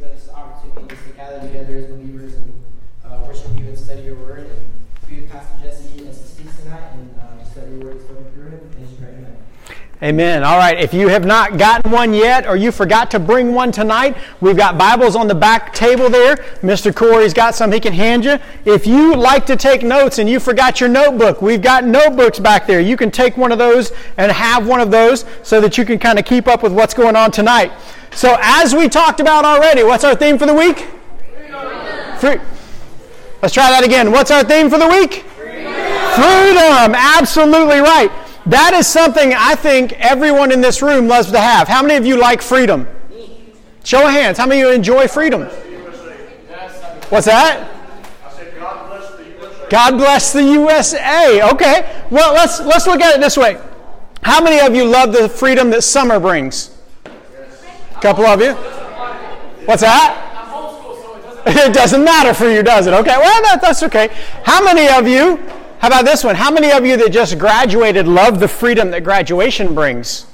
given us this opportunity just to gather together as believers and worship you and study your word. And we have Pastor Jesse as the speaker tonight and study your word going through him. And just right now. Amen. All right. If you have not gotten one yet or you forgot to bring one tonight, we've got Bibles on the back table there. Mr. Corey's got some he can hand you. If you like to take notes and you forgot your notebook, we've got notebooks back there. You can take one of those and have one of those so that you can kind of keep up with what's going on tonight. So as we talked about already, what's our theme for the week? Freedom. Free. Let's try that again. What's our theme for the week? Freedom. Freedom. Absolutely right. That is something I think everyone in this room loves to have. How many of you like freedom? Show of hands. How many of you enjoy freedom? What's that? I said God bless the USA. God bless the USA. Okay. Well, let's look at it this way. How many of you love the freedom that summer brings? A couple of you. What's that? It doesn't matter for you, does it? Okay. Well, that's okay. How many of you... How about this one? How many of you that just graduated love the freedom that graduation brings?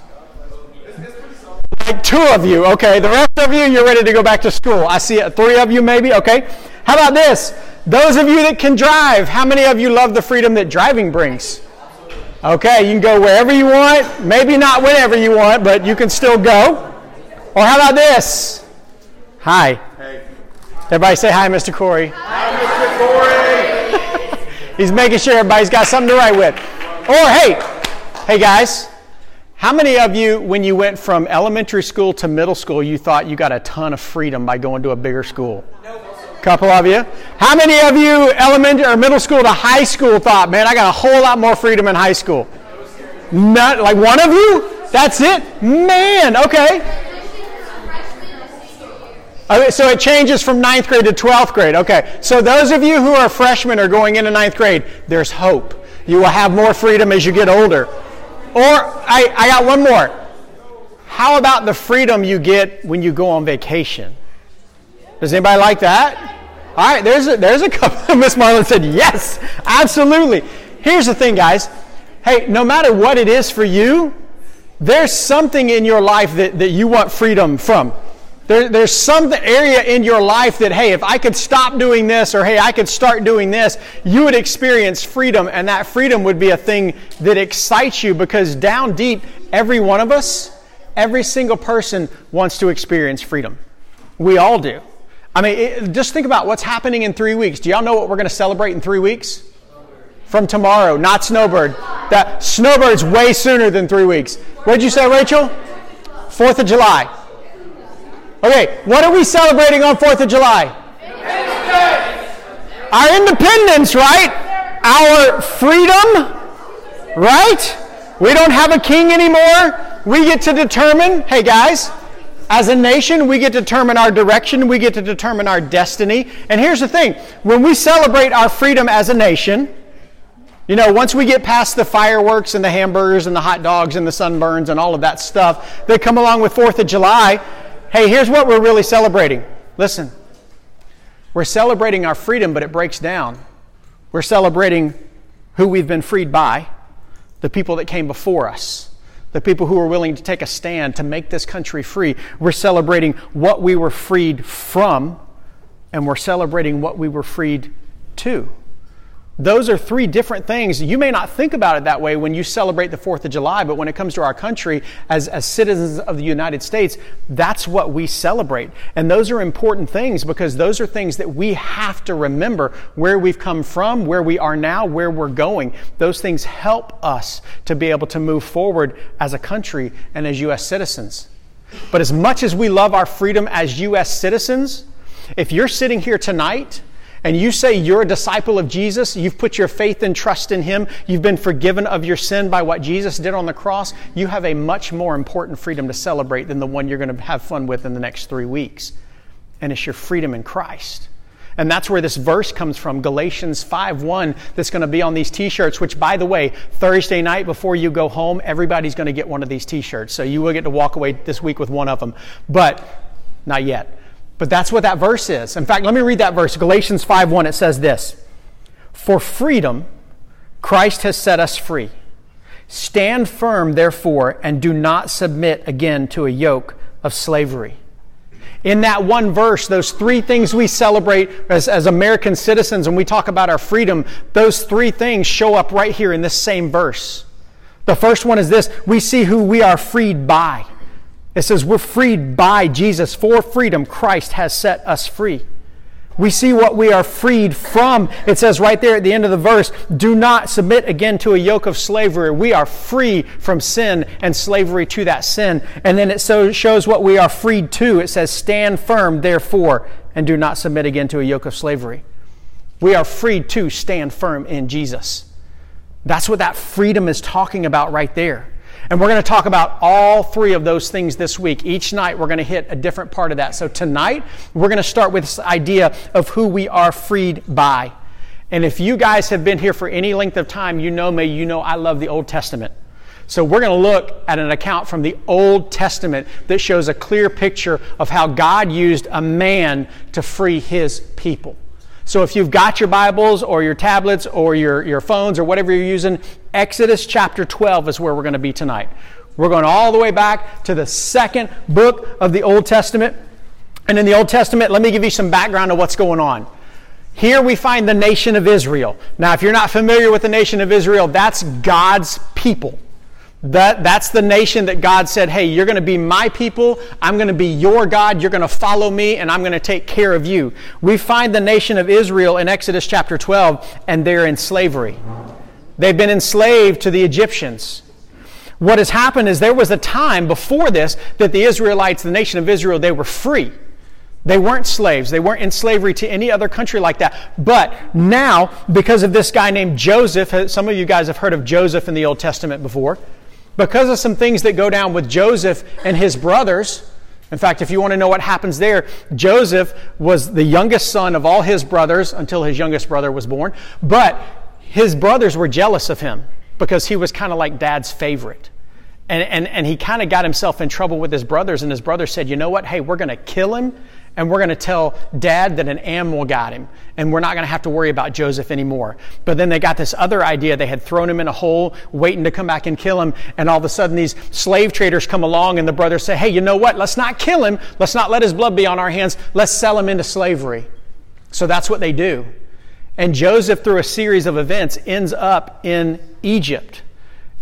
Like two of you. Okay. The rest of you, you're ready to go back to school. I see it. Three of you maybe. Okay. How about this? Those of you that can drive, how many of you love the freedom that driving brings? Okay. You can go wherever you want. Maybe not whenever you want, but you can still go. Or how about this? Hi. Hey. Everybody say hi, Mr. Corey. Hi, Mr. Corey. He's making sure everybody's got something to write with. Or, hey guys, how many of you, when you went from elementary school to middle school, you thought you got a ton of freedom by going to a bigger school? Couple of you. How many of you, elementary or middle school to high school, thought, man, I got a whole lot more freedom in high school? Not like one of you? That's it? Man, okay. Okay, so it changes from 9th grade to 12th grade. Okay, so those of you who are freshmen or going into 9th grade, there's hope. You will have more freedom as you get older. Or, I got one more. How about the freedom you get when you go on vacation? Does anybody like that? All right, there's a couple. Miss Marlin said, yes, absolutely. Here's the thing, guys. Hey, no matter what it is for you, there's something in your life that you want freedom from. There's some area in your life that, hey, if I could stop doing this or, hey, I could start doing this, you would experience freedom. And that freedom would be a thing that excites you because down deep, every one of us, every single person wants to experience freedom. We all do. I mean, just think about what's happening in 3 weeks. Do y'all know what we're going to celebrate in 3 weeks? From tomorrow, not Snowbird. That Snowbird's way sooner than 3 weeks. What did you say, Rachel? 4th of July. Okay, what are we celebrating on 4th of July? Independence. Our independence, right? Our freedom, right? We don't have a king anymore. We get to determine, hey guys, as a nation, we get to determine our direction. We get to determine our destiny. And here's the thing. When we celebrate our freedom as a nation, you know, once we get past the fireworks and the hamburgers and the hot dogs and the sunburns and all of that stuff that come along with 4th of July... Hey, here's what we're really celebrating. Listen, we're celebrating our freedom, but it breaks down. We're celebrating who we've been freed by, the people that came before us, the people who were willing to take a stand to make this country free. We're celebrating what we were freed from, and we're celebrating what we were freed to. Those are three different things. You may not think about it that way when you celebrate the 4th of July, but when it comes to our country, as citizens of the United States, that's what we celebrate. And those are important things because those are things that we have to remember where we've come from, where we are now, where we're going. Those things help us to be able to move forward as a country and as U.S. citizens. But as much as we love our freedom as U.S. citizens, if you're sitting here tonight and you say you're a disciple of Jesus, you've put your faith and trust in Him, you've been forgiven of your sin by what Jesus did on the cross, you have a much more important freedom to celebrate than the one you're going to have fun with in the next 3 weeks. And it's your freedom in Christ. And that's where this verse comes from, Galatians 5:1, that's going to be on these T-shirts, which, by the way, Thursday night before you go home, everybody's going to get one of these T-shirts. So you will get to walk away this week with one of them. But not yet. But that's what that verse is. In fact, let me read that verse. Galatians 5:1, it says this. For freedom, Christ has set us free. Stand firm, therefore, and do not submit again to a yoke of slavery. In that one verse, those three things we celebrate as American citizens when we talk about our freedom, those three things show up right here in this same verse. The first one is this: we see who we are freed by. It says we're freed by Jesus. For freedom, Christ has set us free. We see what we are freed from. It says right there at the end of the verse, do not submit again to a yoke of slavery. We are free from sin and slavery to that sin. And then it shows what we are freed to. It says, stand firm, therefore, and do not submit again to a yoke of slavery. We are freed to stand firm in Jesus. That's what that freedom is talking about right there. And we're going to talk about all three of those things this week. Each night we're going to hit a different part of that. So tonight we're going to start with this idea of who we are freed by. And if you guys have been here for any length of time, you know me, you know I love the Old Testament. So we're going to look at an account from the Old Testament that shows a clear picture of how God used a man to free his people. So if you've got your Bibles or your tablets or your phones or whatever you're using, Exodus chapter 12 is where we're going to be tonight. We're going all the way back to the second book of the Old Testament. And in the Old Testament, let me give you some background of what's going on. Here we find the nation of Israel. Now, if you're not familiar with the nation of Israel, that's God's people. That's the nation that God said, hey, you're going to be my people, I'm going to be your God, you're going to follow me, and I'm going to take care of you. We find the nation of Israel in Exodus chapter 12, and they're in slavery. They've been enslaved to the Egyptians. What has happened is there was a time before this that the Israelites, the nation of Israel, they were free. They weren't slaves. They weren't in slavery to any other country like that. But now, because of this guy named Joseph, some of you guys have heard of Joseph in the Old Testament before. Because of some things that go down with Joseph and his brothers, in fact, if you want to know what happens there, Joseph was the youngest son of all his brothers until his youngest brother was born, but his brothers were jealous of him because he was kind of like dad's favorite. And he kind of got himself in trouble with his brothers, and his brothers said, you know what, hey, we're going to kill him, and we're going to tell dad that an animal got him, and we're not going to have to worry about Joseph anymore. But then they got this other idea. They had thrown him in a hole, waiting to come back and kill him. And all of a sudden, these slave traders come along, and the brothers say, hey, you know what? Let's not kill him. Let's not let his blood be on our hands. Let's sell him into slavery. So that's what they do. And Joseph, through a series of events, ends up in Egypt.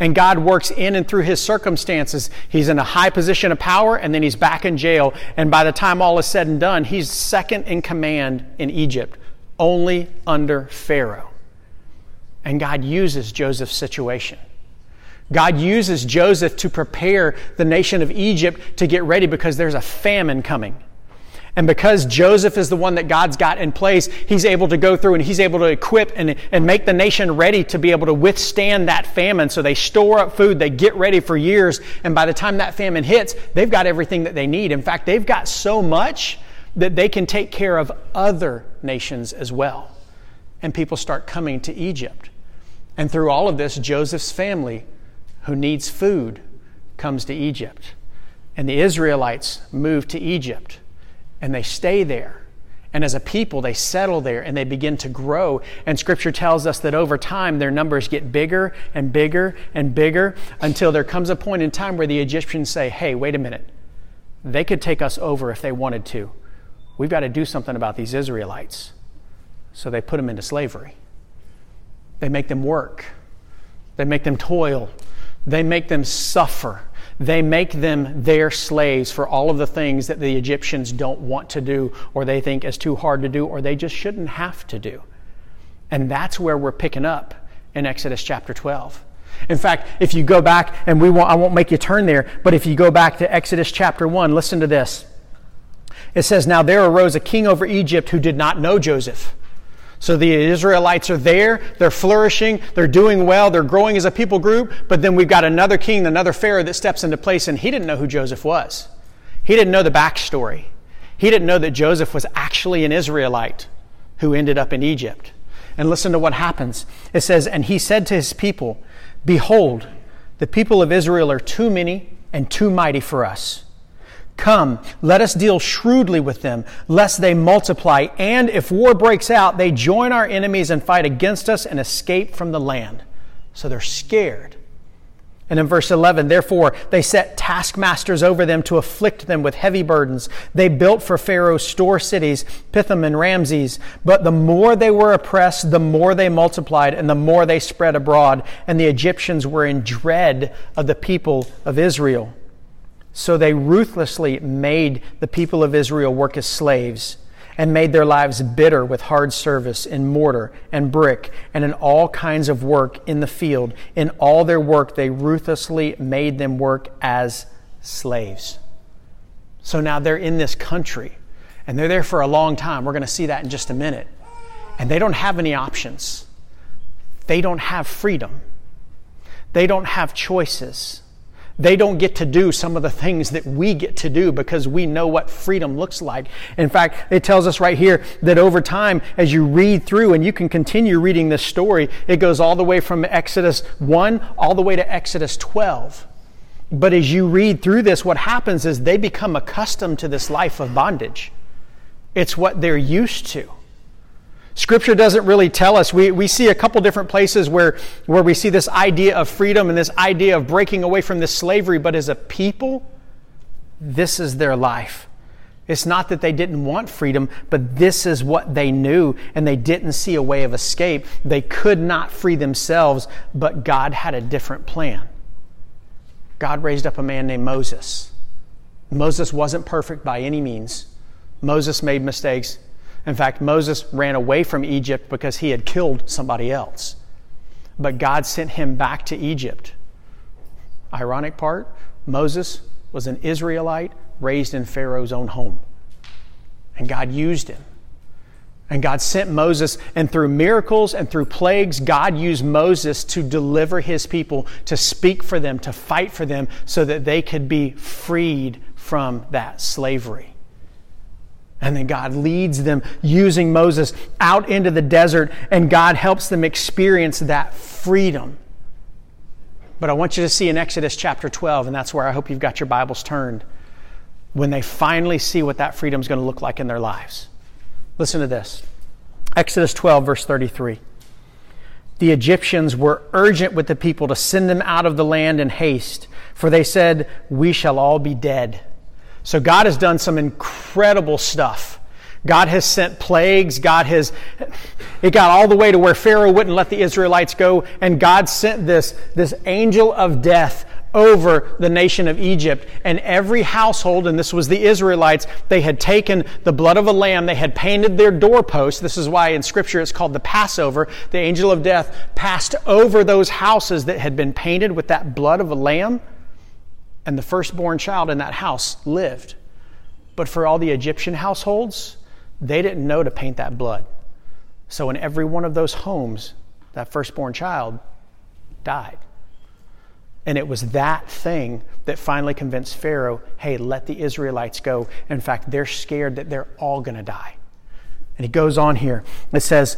And God works in and through his circumstances. He's in a high position of power, and then he's back in jail. And by the time all is said and done, he's second in command in Egypt, only under Pharaoh. And God uses Joseph's situation. God uses Joseph to prepare the nation of Egypt to get ready because there's a famine coming. And because Joseph is the one that God's got in place, he's able to go through and he's able to equip and make the nation ready to be able to withstand that famine. So they store up food, they get ready for years, and by the time that famine hits, they've got everything that they need. In fact, they've got so much that they can take care of other nations as well. And people start coming to Egypt. And through all of this, Joseph's family, who needs food, comes to Egypt. And the Israelites move to Egypt. And they stay there. And as a people, they settle there and they begin to grow. And Scripture tells us that over time, their numbers get bigger and bigger and bigger until there comes a point in time where the Egyptians say, hey, wait a minute. They could take us over if they wanted to. We've got to do something about these Israelites. So they put them into slavery. They make them work. They make them toil. They make them suffer. They make them their slaves for all of the things that the Egyptians don't want to do, or they think is too hard to do, or they just shouldn't have to do. And that's where we're picking up in Exodus chapter 12. In fact, if you go back, and I won't make you turn there, but if you go back to Exodus chapter 1, listen to this. It says, now there arose a king over Egypt who did not know Joseph. So the Israelites are there, they're flourishing, they're doing well, they're growing as a people group, but then we've got another king, another Pharaoh that steps into place, and he didn't know who Joseph was. He didn't know the backstory. He didn't know that Joseph was actually an Israelite who ended up in Egypt. And listen to what happens. It says, and he said to his people, behold, the people of Israel are too many and too mighty for us. Come, let us deal shrewdly with them, lest they multiply, and if war breaks out, they join our enemies and fight against us and escape from the land. So they're scared. And in verse 11, therefore, they set taskmasters over them to afflict them with heavy burdens. They built for Pharaoh's store cities, Pithom and Ramses. But the more they were oppressed, the more they multiplied and the more they spread abroad. And the Egyptians were in dread of the people of Israel. So they ruthlessly made the people of Israel work as slaves and made their lives bitter with hard service in mortar and brick and in all kinds of work in the field. In all their work, they ruthlessly made them work as slaves. So now they're in this country and they're there for a long time. We're going to see that in just a minute. And they don't have any options. They don't have freedom. They don't have choices. They don't get to do some of the things that we get to do because we know what freedom looks like. In fact, it tells us right here that over time, as you read through, and you can continue reading this story, it goes all the way from Exodus 1 all the way to Exodus 12. But as you read through this, what happens is they become accustomed to this life of bondage. It's what they're used to. Scripture doesn't really tell us. We see a couple different places where we see this idea of freedom and this idea of breaking away from this slavery. But as a people, this is their life. It's not that they didn't want freedom, but this is what they knew, and they didn't see a way of escape. They could not free themselves, but God had a different plan. God raised up a man named Moses. Moses wasn't perfect by any means. Moses made mistakes. In fact, Moses ran away from Egypt because he had killed somebody else. But God sent him back to Egypt. Ironic part, Moses was an Israelite raised in Pharaoh's own home. And God used him. And God sent Moses, and through miracles and through plagues, God used Moses to deliver his people, to speak for them, to fight for them, so that they could be freed from that slavery. And then God leads them using Moses out into the desert, and God helps them experience that freedom. But I want you to see in Exodus chapter 12, and that's where I hope you've got your Bibles turned, when they finally see what that freedom is going to look like in their lives. Listen to this. Exodus 12, verse 33. The Egyptians were urgent with the people to send them out of the land in haste, for they said, "We shall all be dead." So God has done some incredible stuff. God has sent plagues. It got all the way to where Pharaoh wouldn't let the Israelites go. And God sent this angel of death over the nation of Egypt. And every household, and this was the Israelites, they had taken the blood of a lamb. They had painted their doorposts. This is why in Scripture it's called the Passover. The angel of death passed over those houses that had been painted with that blood of a lamb. And the firstborn child in that house lived. But for all the Egyptian households, they didn't know to paint that blood. So in every one of those homes, that firstborn child died. And it was that thing that finally convinced Pharaoh, hey, let the Israelites go. In fact, they're scared that they're all going to die. And it goes on here. It says,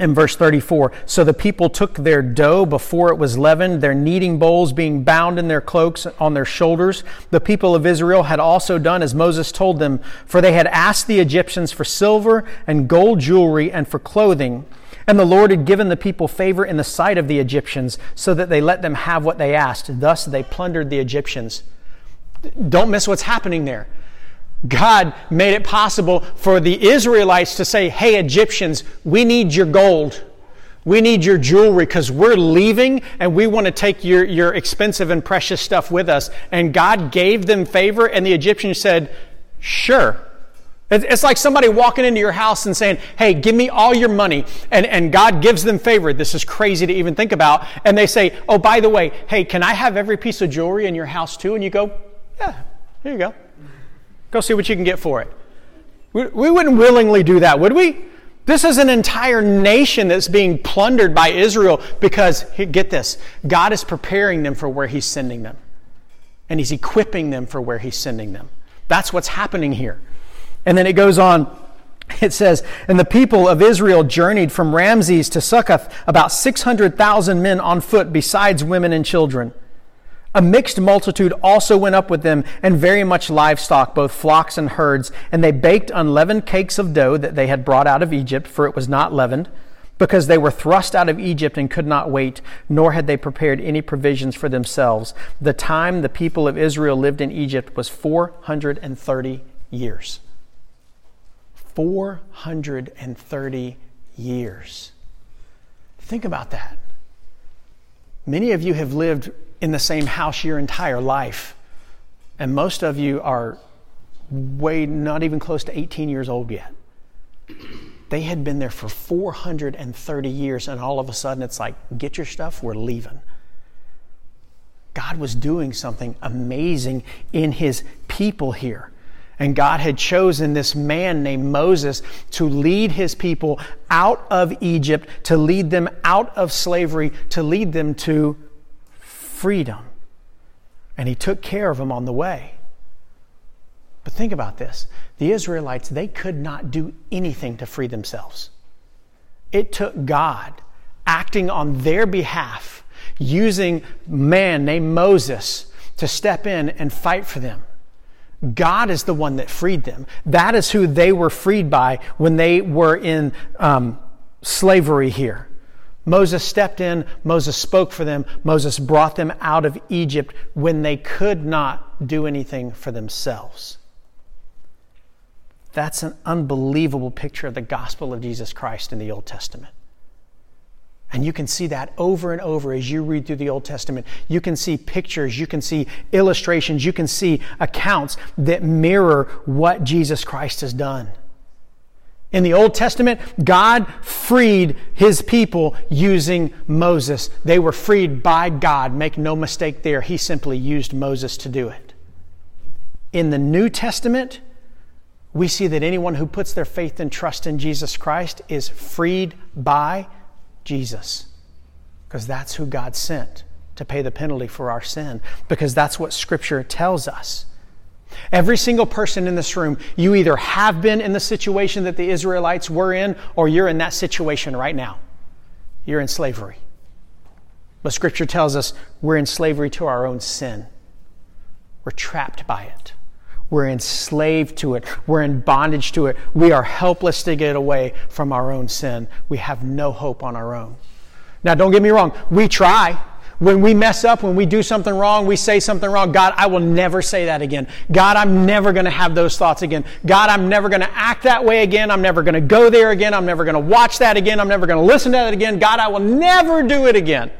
in verse 34, so the people took their dough before it was leavened, their kneading bowls being bound in their cloaks on their shoulders. The people of Israel had also done as Moses told them, for they had asked the Egyptians for silver and gold jewelry and for clothing. And the Lord had given the people favor in the sight of the Egyptians, so that they let them have what they asked. Thus they plundered the Egyptians. Don't miss what's happening there. God made it possible for the Israelites to say, hey, Egyptians, we need your gold. We need your jewelry because we're leaving and we want to take your expensive and precious stuff with us. And God gave them favor, and the Egyptians said, sure. It's like somebody walking into your house and saying, hey, give me all your money. And God gives them favor. This is crazy to even think about. And they say, oh, by the way, hey, can I have every piece of jewelry in your house too? And you go, yeah, here you go. Go see what you can get for it. We wouldn't willingly do that, would we? This is an entire nation that's being plundered by Israel because, get this, God is preparing them for where He's sending them. And He's equipping them for where He's sending them. That's what's happening here. And then it goes on. It says, and the people of Israel journeyed from Ramses to Succoth, about 600,000 men on foot besides women and children. A mixed multitude also went up with them, and very much livestock, both flocks and herds. And they baked unleavened cakes of dough that they had brought out of Egypt, for it was not leavened. because they were thrust out of Egypt and could not wait, nor had they prepared any provisions for themselves. The time the people of Israel lived in Egypt was 430 years. 430 years. Think about that. Many of you have lived in the same house your entire life, and most of you are way not even close to 18 years old yet. They had been there for 430 years, and all of a sudden it's like, get your stuff, we're leaving. God was doing something amazing in his people here. And God had chosen this man named Moses to lead his people out of Egypt, to lead them out of slavery, to lead them to freedom. And he took care of them on the way. But think about this. The Israelites, they could not do anything to free themselves. It took God acting on their behalf, using a man named Moses to step in and fight for them. God is the one that freed them. That is who they were freed by when they were in slavery here. Moses stepped in. Moses spoke for them. Moses brought them out of Egypt when they could not do anything for themselves. That's an unbelievable picture of the gospel of Jesus Christ in the Old Testament. And you can see that over and over as you read through the Old Testament. You can see pictures, you can see illustrations, you can see accounts that mirror what Jesus Christ has done. In the Old Testament, God freed his people using Moses. They were freed by God. Make no mistake there. He simply used Moses to do it. In the New Testament, we see that anyone who puts their faith and trust in Jesus Christ is freed by Jesus, because that's who God sent to pay the penalty for our sin, because that's what Scripture tells us. Every single person in this room, you either have been in the situation that the Israelites were in, or you're in that situation right now. You're in slavery. But Scripture tells us we're in slavery to our own sin. We're trapped by it. We're enslaved to it. We're in bondage to it. We are helpless to get away from our own sin. We have no hope on our own. Now, don't get me wrong. We try. When we mess up, when we do something wrong, we say something wrong. God, I will never say that again. God, I'm never going to have those thoughts again. God, I'm never going to act that way again. I'm never going to go there again. I'm never going to watch that again. I'm never going to listen to that again. God, I will never do it again.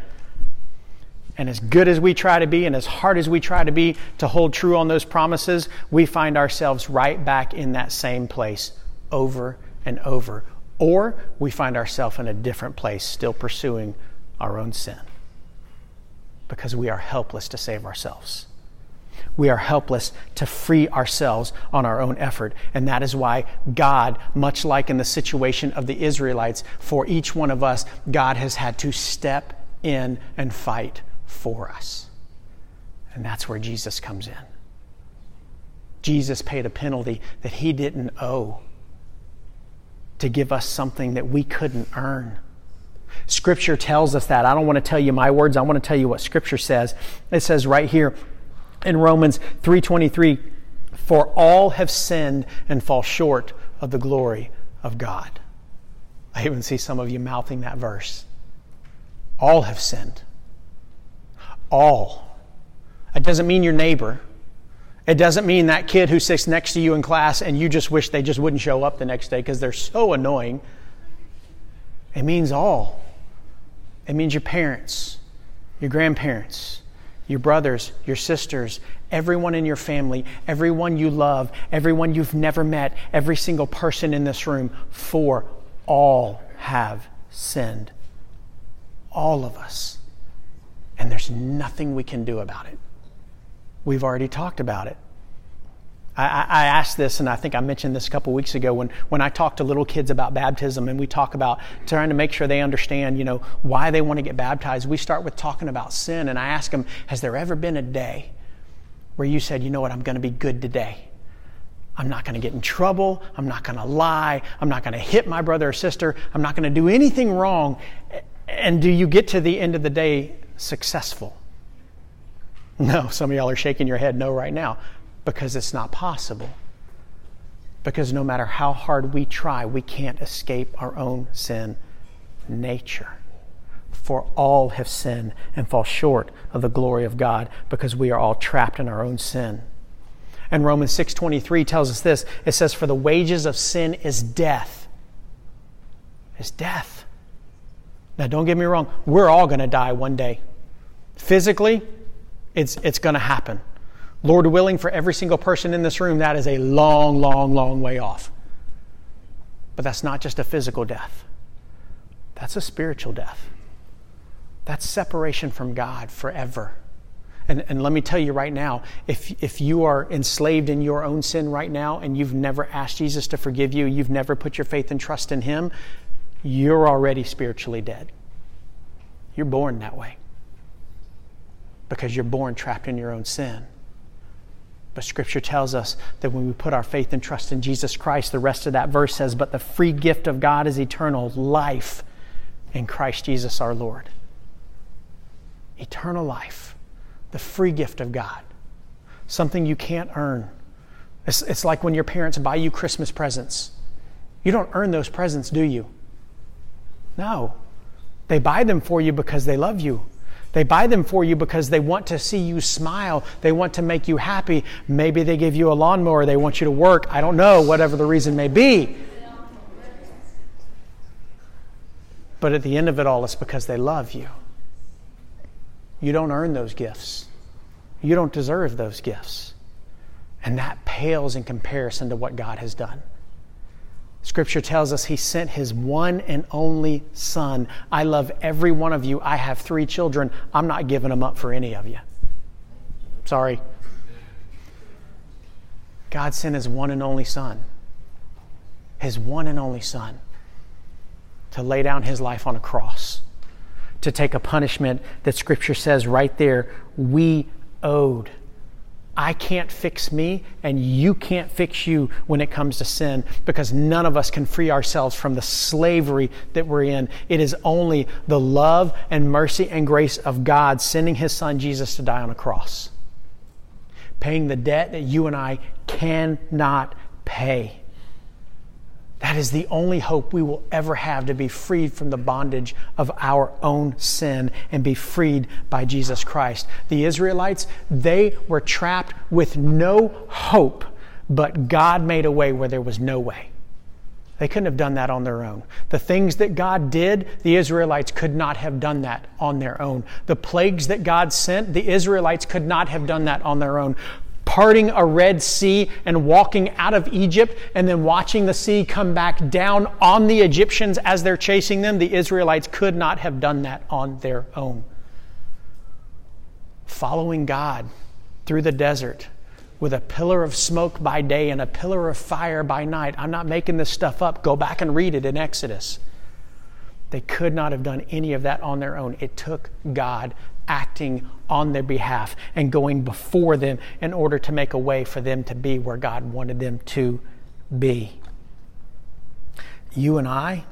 And as good as we try to be and as hard as we try to be to hold true on those promises, we find ourselves right back in that same place over and over. Or we find ourselves in a different place still pursuing our own sin, because we are helpless to save ourselves. We are helpless to free ourselves on our own effort. And that is why God, much like in the situation of the Israelites, for each one of us, God has had to step in and fight for us. And that's where Jesus comes in. Jesus paid a penalty that he didn't owe to give us something that we couldn't earn. Scripture tells us that. I don't want to tell you my words. I want to tell you what Scripture says. It says right here in Romans 3:23, "For all have sinned and fall short of the glory of God." I even see some of you mouthing that verse. All have sinned. All. It doesn't mean your neighbor. It doesn't mean that kid who sits next to you in class and you just wish they just wouldn't show up the next day because they're so annoying. It means all. It means your parents, your grandparents, your brothers, your sisters, everyone in your family, everyone you love, everyone you've never met, every single person in this room, for all have sinned. All of us. And there's nothing we can do about it. We've already talked about it. I asked this, and I think I mentioned this a couple weeks ago when I talked to little kids about baptism, and we talk about trying to make sure they understand, you know, why they want to get baptized. We start with talking about sin, and I ask them, has there ever been a day where you said, you know what, I'm going to be good today? I'm not going to get in trouble. I'm not going to lie. I'm not going to hit my brother or sister. I'm not going to do anything wrong. And do you get to the end of the day successful? No, some of y'all are shaking your head no right now, because it's not possible. Because no matter how hard we try, we can't escape our own sin nature. For all have sinned and fall short of the glory of God, because we are all trapped in our own sin. And Romans 6:23 tells us this. It says, for the wages of sin is death. It's death. Now, don't get me wrong. We're all going to die one day. Physically, it's going to happen. Lord willing, for every single person in this room, that is a long, long, long way off. But that's not just a physical death. That's a spiritual death. That's separation from God forever. And let me tell you right now, if you are enslaved in your own sin right now and you've never asked Jesus to forgive you, you've never put your faith and trust in Him, you're already spiritually dead. You're born that way because you're born trapped in your own sin. But Scripture tells us that when we put our faith and trust in Jesus Christ, the rest of that verse says, but the free gift of God is eternal life in Christ Jesus our Lord. Eternal life. The free gift of God. Something you can't earn. It's like when your parents buy you Christmas presents. You don't earn those presents, do you? No. They buy them for you because they love you. They buy them for you because they want to see you smile. They want to make you happy. Maybe they give you a lawnmower. They want you to work. I don't know, whatever the reason may be. But at the end of it all, it's because they love you. You don't earn those gifts. You don't deserve those gifts. And that pales in comparison to what God has done. Scripture tells us He sent His one and only Son. I love every one of you. I have 3 children. I'm not giving them up for any of you. Sorry. God sent His one and only Son. His one and only Son. To lay down His life on a cross. To take a punishment that Scripture says right there, we owed. I can't fix me, and you can't fix you when it comes to sin, because none of us can free ourselves from the slavery that we're in. It is only the love and mercy and grace of God sending His Son Jesus to die on a cross, paying the debt that you and I cannot pay. That is the only hope we will ever have, to be freed from the bondage of our own sin and be freed by Jesus Christ. The Israelites, they were trapped with no hope, but God made a way where there was no way. They couldn't have done that on their own. The things that God did, the Israelites could not have done that on their own. The plagues that God sent, the Israelites could not have done that on their own. Parting a Red Sea and walking out of Egypt and then watching the sea come back down on the Egyptians as they're chasing them, the Israelites could not have done that on their own. Following God through the desert with a pillar of smoke by day and a pillar of fire by night. I'm not making this stuff up. Go back and read it in Exodus. They could not have done any of that on their own. It took God acting on their behalf and going before them in order to make a way for them to be where God wanted them to be. You and I,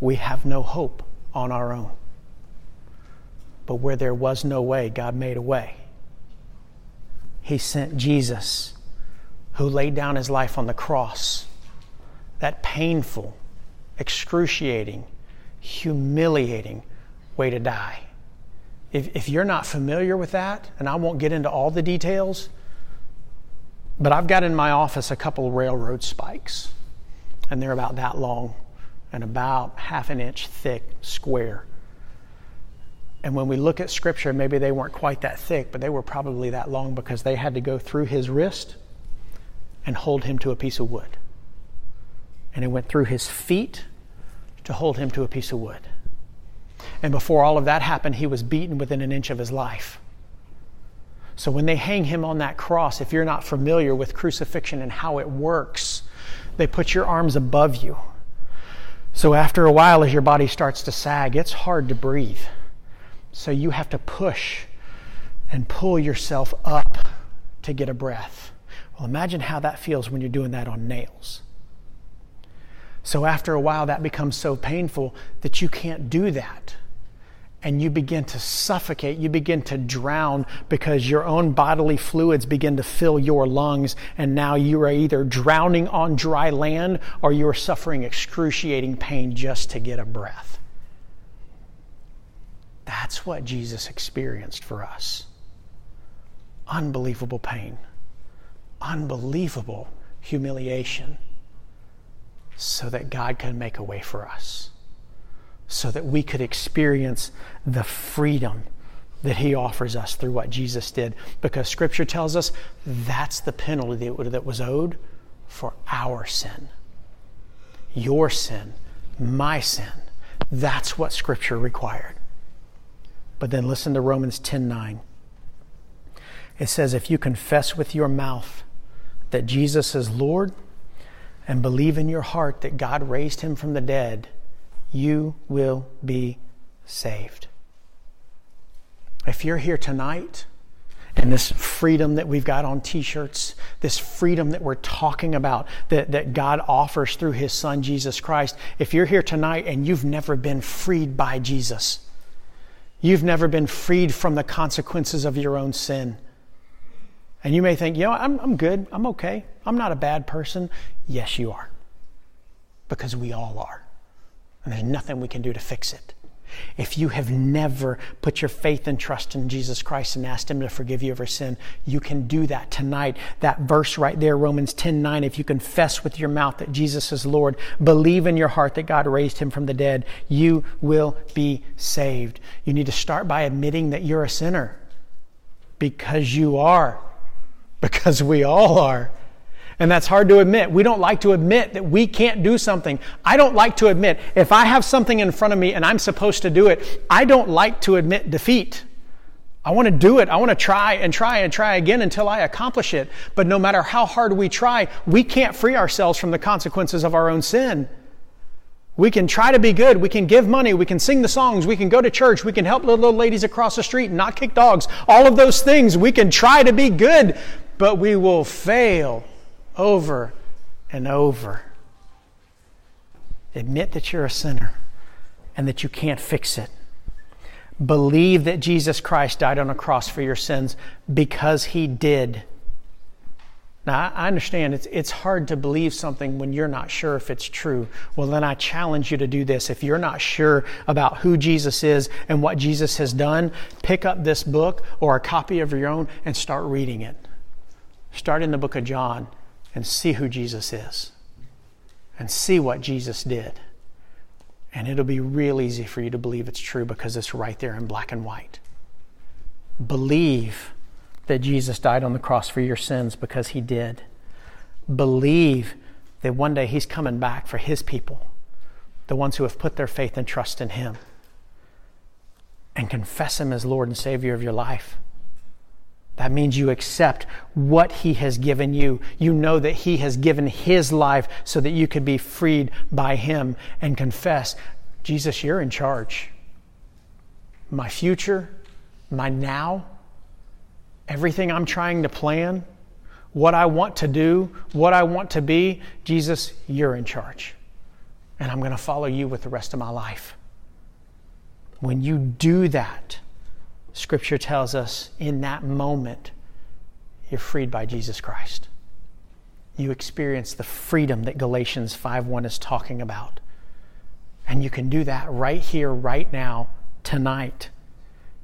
we have no hope on our own. But where there was no way, God made a way. He sent Jesus, who laid down His life on the cross. That painful, excruciating, humiliating way to die. If you're not familiar with that, and I won't get into all the details, but I've got in my office a couple of railroad spikes, and they're about that long and about half an inch thick, square. And when we look at Scripture, maybe they weren't quite that thick, but they were probably that long because they had to go through His wrist and hold Him to a piece of wood. And it went through His feet to hold Him to a piece of wood. And before all of that happened, He was beaten within an inch of His life. So when they hang Him on that cross, if you're not familiar with crucifixion and how it works, they put your arms above you. So after a while, as your body starts to sag, it's hard to breathe. So you have to push and pull yourself up to get a breath. Well, imagine how that feels when you're doing that on nails. So after a while, that becomes so painful that you can't do that. and you begin to suffocate, you begin to drown because your own bodily fluids begin to fill your lungs, and now you are either drowning on dry land or you are suffering excruciating pain just to get a breath. That's what Jesus experienced for us. Unbelievable pain, unbelievable humiliation, so that God could make a way for us, so that we could experience the freedom that He offers us through what Jesus did, because Scripture tells us that's the penalty that was owed for our sin. Your sin, my sin, that's what Scripture required. But then listen to Romans 10:9. It says, if you confess with your mouth that Jesus is Lord and believe in your heart that God raised Him from the dead, you will be saved. If you're here tonight and this freedom that we've got on t-shirts, this freedom that we're talking about that God offers through His Son, Jesus Christ, if you're here tonight and you've never been freed by Jesus, you've never been freed from the consequences of your own sin, and you may think, I'm good, I'm okay, I'm not a bad person. Yes, you are. Because we all are. And there's nothing we can do to fix it. If you have never put your faith and trust in Jesus Christ and asked Him to forgive you of your sin, you can do that tonight. That verse right there, Romans 10:9, if you confess with your mouth that Jesus is Lord, believe in your heart that God raised Him from the dead, you will be saved. You need to start by admitting that you're a sinner. Because you are. Because we all are. And that's hard to admit. We don't like to admit that we can't do something. I don't like to admit, if I have something in front of me and I'm supposed to do it, I don't like to admit defeat. I want to do it. I want to try again until I accomplish it. But no matter how hard we try, we can't free ourselves from the consequences of our own sin. We can try to be good. We can give money. We can sing the songs. We can go to church. We can help little ladies across the street and not kick dogs. All of those things. We can try to be good, but we will fail. Over and over. Admit that you're a sinner and that you can't fix it. Believe that Jesus Christ died on a cross for your sins because He did. Now, I understand it's hard to believe something when you're not sure if it's true. Well, then I challenge you to do this. If you're not sure about who Jesus is and what Jesus has done, pick up this book or a copy of your own and start reading it. Start in the book of John and see who Jesus is and see what Jesus did. And it'll be real easy for you to believe it's true because it's right there in black and white. Believe that Jesus died on the cross for your sins because He did. Believe that one day He's coming back for His people, the ones who have put their faith and trust in Him, and confess Him as Lord and Savior of your life. That means you accept what He has given you. You know that He has given His life so that you could be freed by Him, and confess, Jesus, you're in charge. My future, my now, everything I'm trying to plan, what I want to do, what I want to be, Jesus, you're in charge. And I'm going to follow you with the rest of my life. When you do that, Scripture tells us in that moment, you're freed by Jesus Christ. You experience the freedom that Galatians 5:1 is talking about. And you can do that right here, right now, tonight.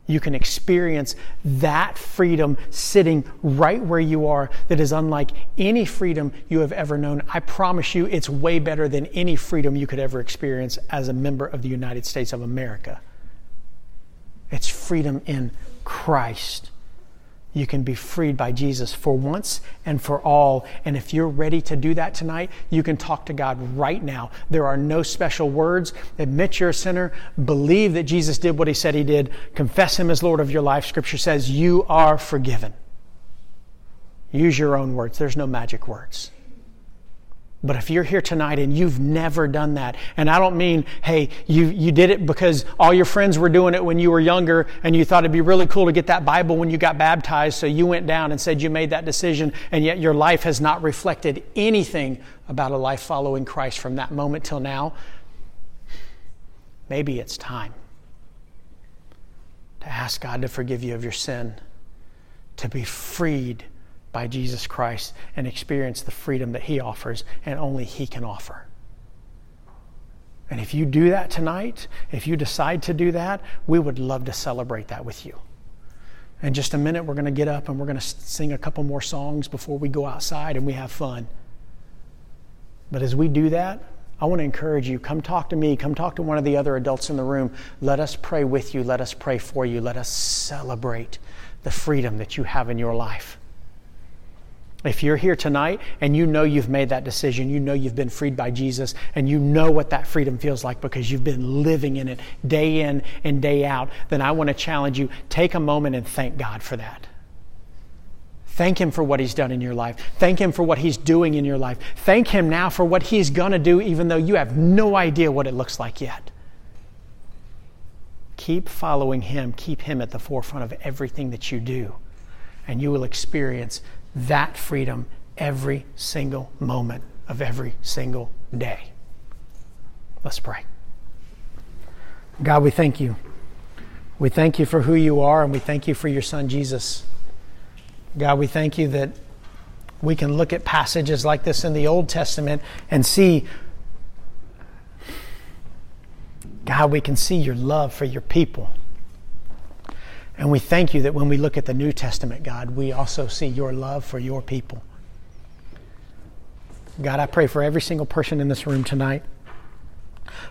You can experience that freedom sitting right where you are, that is unlike any freedom you have ever known. I promise you, it's way better than any freedom you could ever experience as a member of the United States of America. It's freedom in Christ. You can be freed by Jesus for once and for all. And if you're ready to do that tonight, you can talk to God right now. There are no special words. Admit you're a sinner. Believe that Jesus did what He said He did. Confess Him as Lord of your life. Scripture says you are forgiven. Use your own words. There's no magic words. But if you're here tonight and you've never done that, and I don't mean, hey, you did it because all your friends were doing it when you were younger and you thought it'd be really cool to get that Bible when you got baptized, so you went down and said you made that decision, and yet your life has not reflected anything about a life following Christ from that moment till now. Maybe it's time. to ask God to forgive you of your sin, to be freed by Jesus Christ and experience the freedom that He offers and only He can offer. And if you do that tonight, if you decide to do that, we would love to celebrate that with you. In just a minute, we're going to get up and we're going to sing a couple more songs before we go outside and we have fun. But as we do that, I want to encourage you, come talk to me, come talk to one of the other adults in the room. Let us pray with you. Let us pray for you. Let us celebrate the freedom that you have in your life. If you're here tonight and you know you've made that decision, you know you've been freed by Jesus, and you know what that freedom feels like because you've been living in it day in and day out, then I want to challenge you, take a moment and thank God for that. Thank Him for what He's done in your life. Thank Him for what He's doing in your life. Thank Him now for what He's going to do, even though you have no idea what it looks like yet. Keep following Him. Keep Him at the forefront of everything that you do, and you will experience that freedom every single moment of every single day. Let's pray. God, we thank You. We thank You for who You are, and we thank You for Your Son, Jesus. God, we thank You that we can look at passages like this in the Old Testament and see, God, we can see Your love for Your people. And we thank You that when we look at the New Testament, God, we also see Your love for Your people. God, I pray for every single person in this room tonight.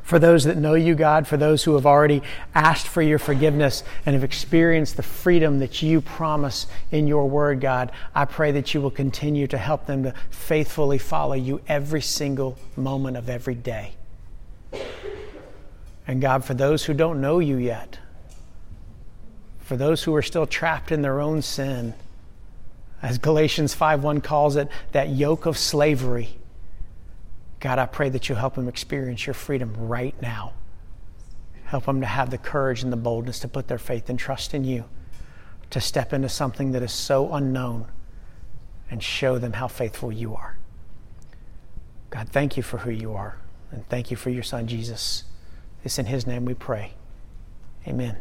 For those that know You, God, for those who have already asked for Your forgiveness and have experienced the freedom that You promise in Your Word, God, I pray that You will continue to help them to faithfully follow You every single moment of every day. And God, for those who don't know You yet, for those who are still trapped in their own sin, as Galatians 5:1 calls it, that yoke of slavery, God, I pray that You'll help them experience Your freedom right now. Help them to have the courage and the boldness to put their faith and trust in You, to step into something that is so unknown, and show them how faithful You are. God, thank You for who You are, and thank You for Your Son, Jesus. It's in His name we pray. Amen.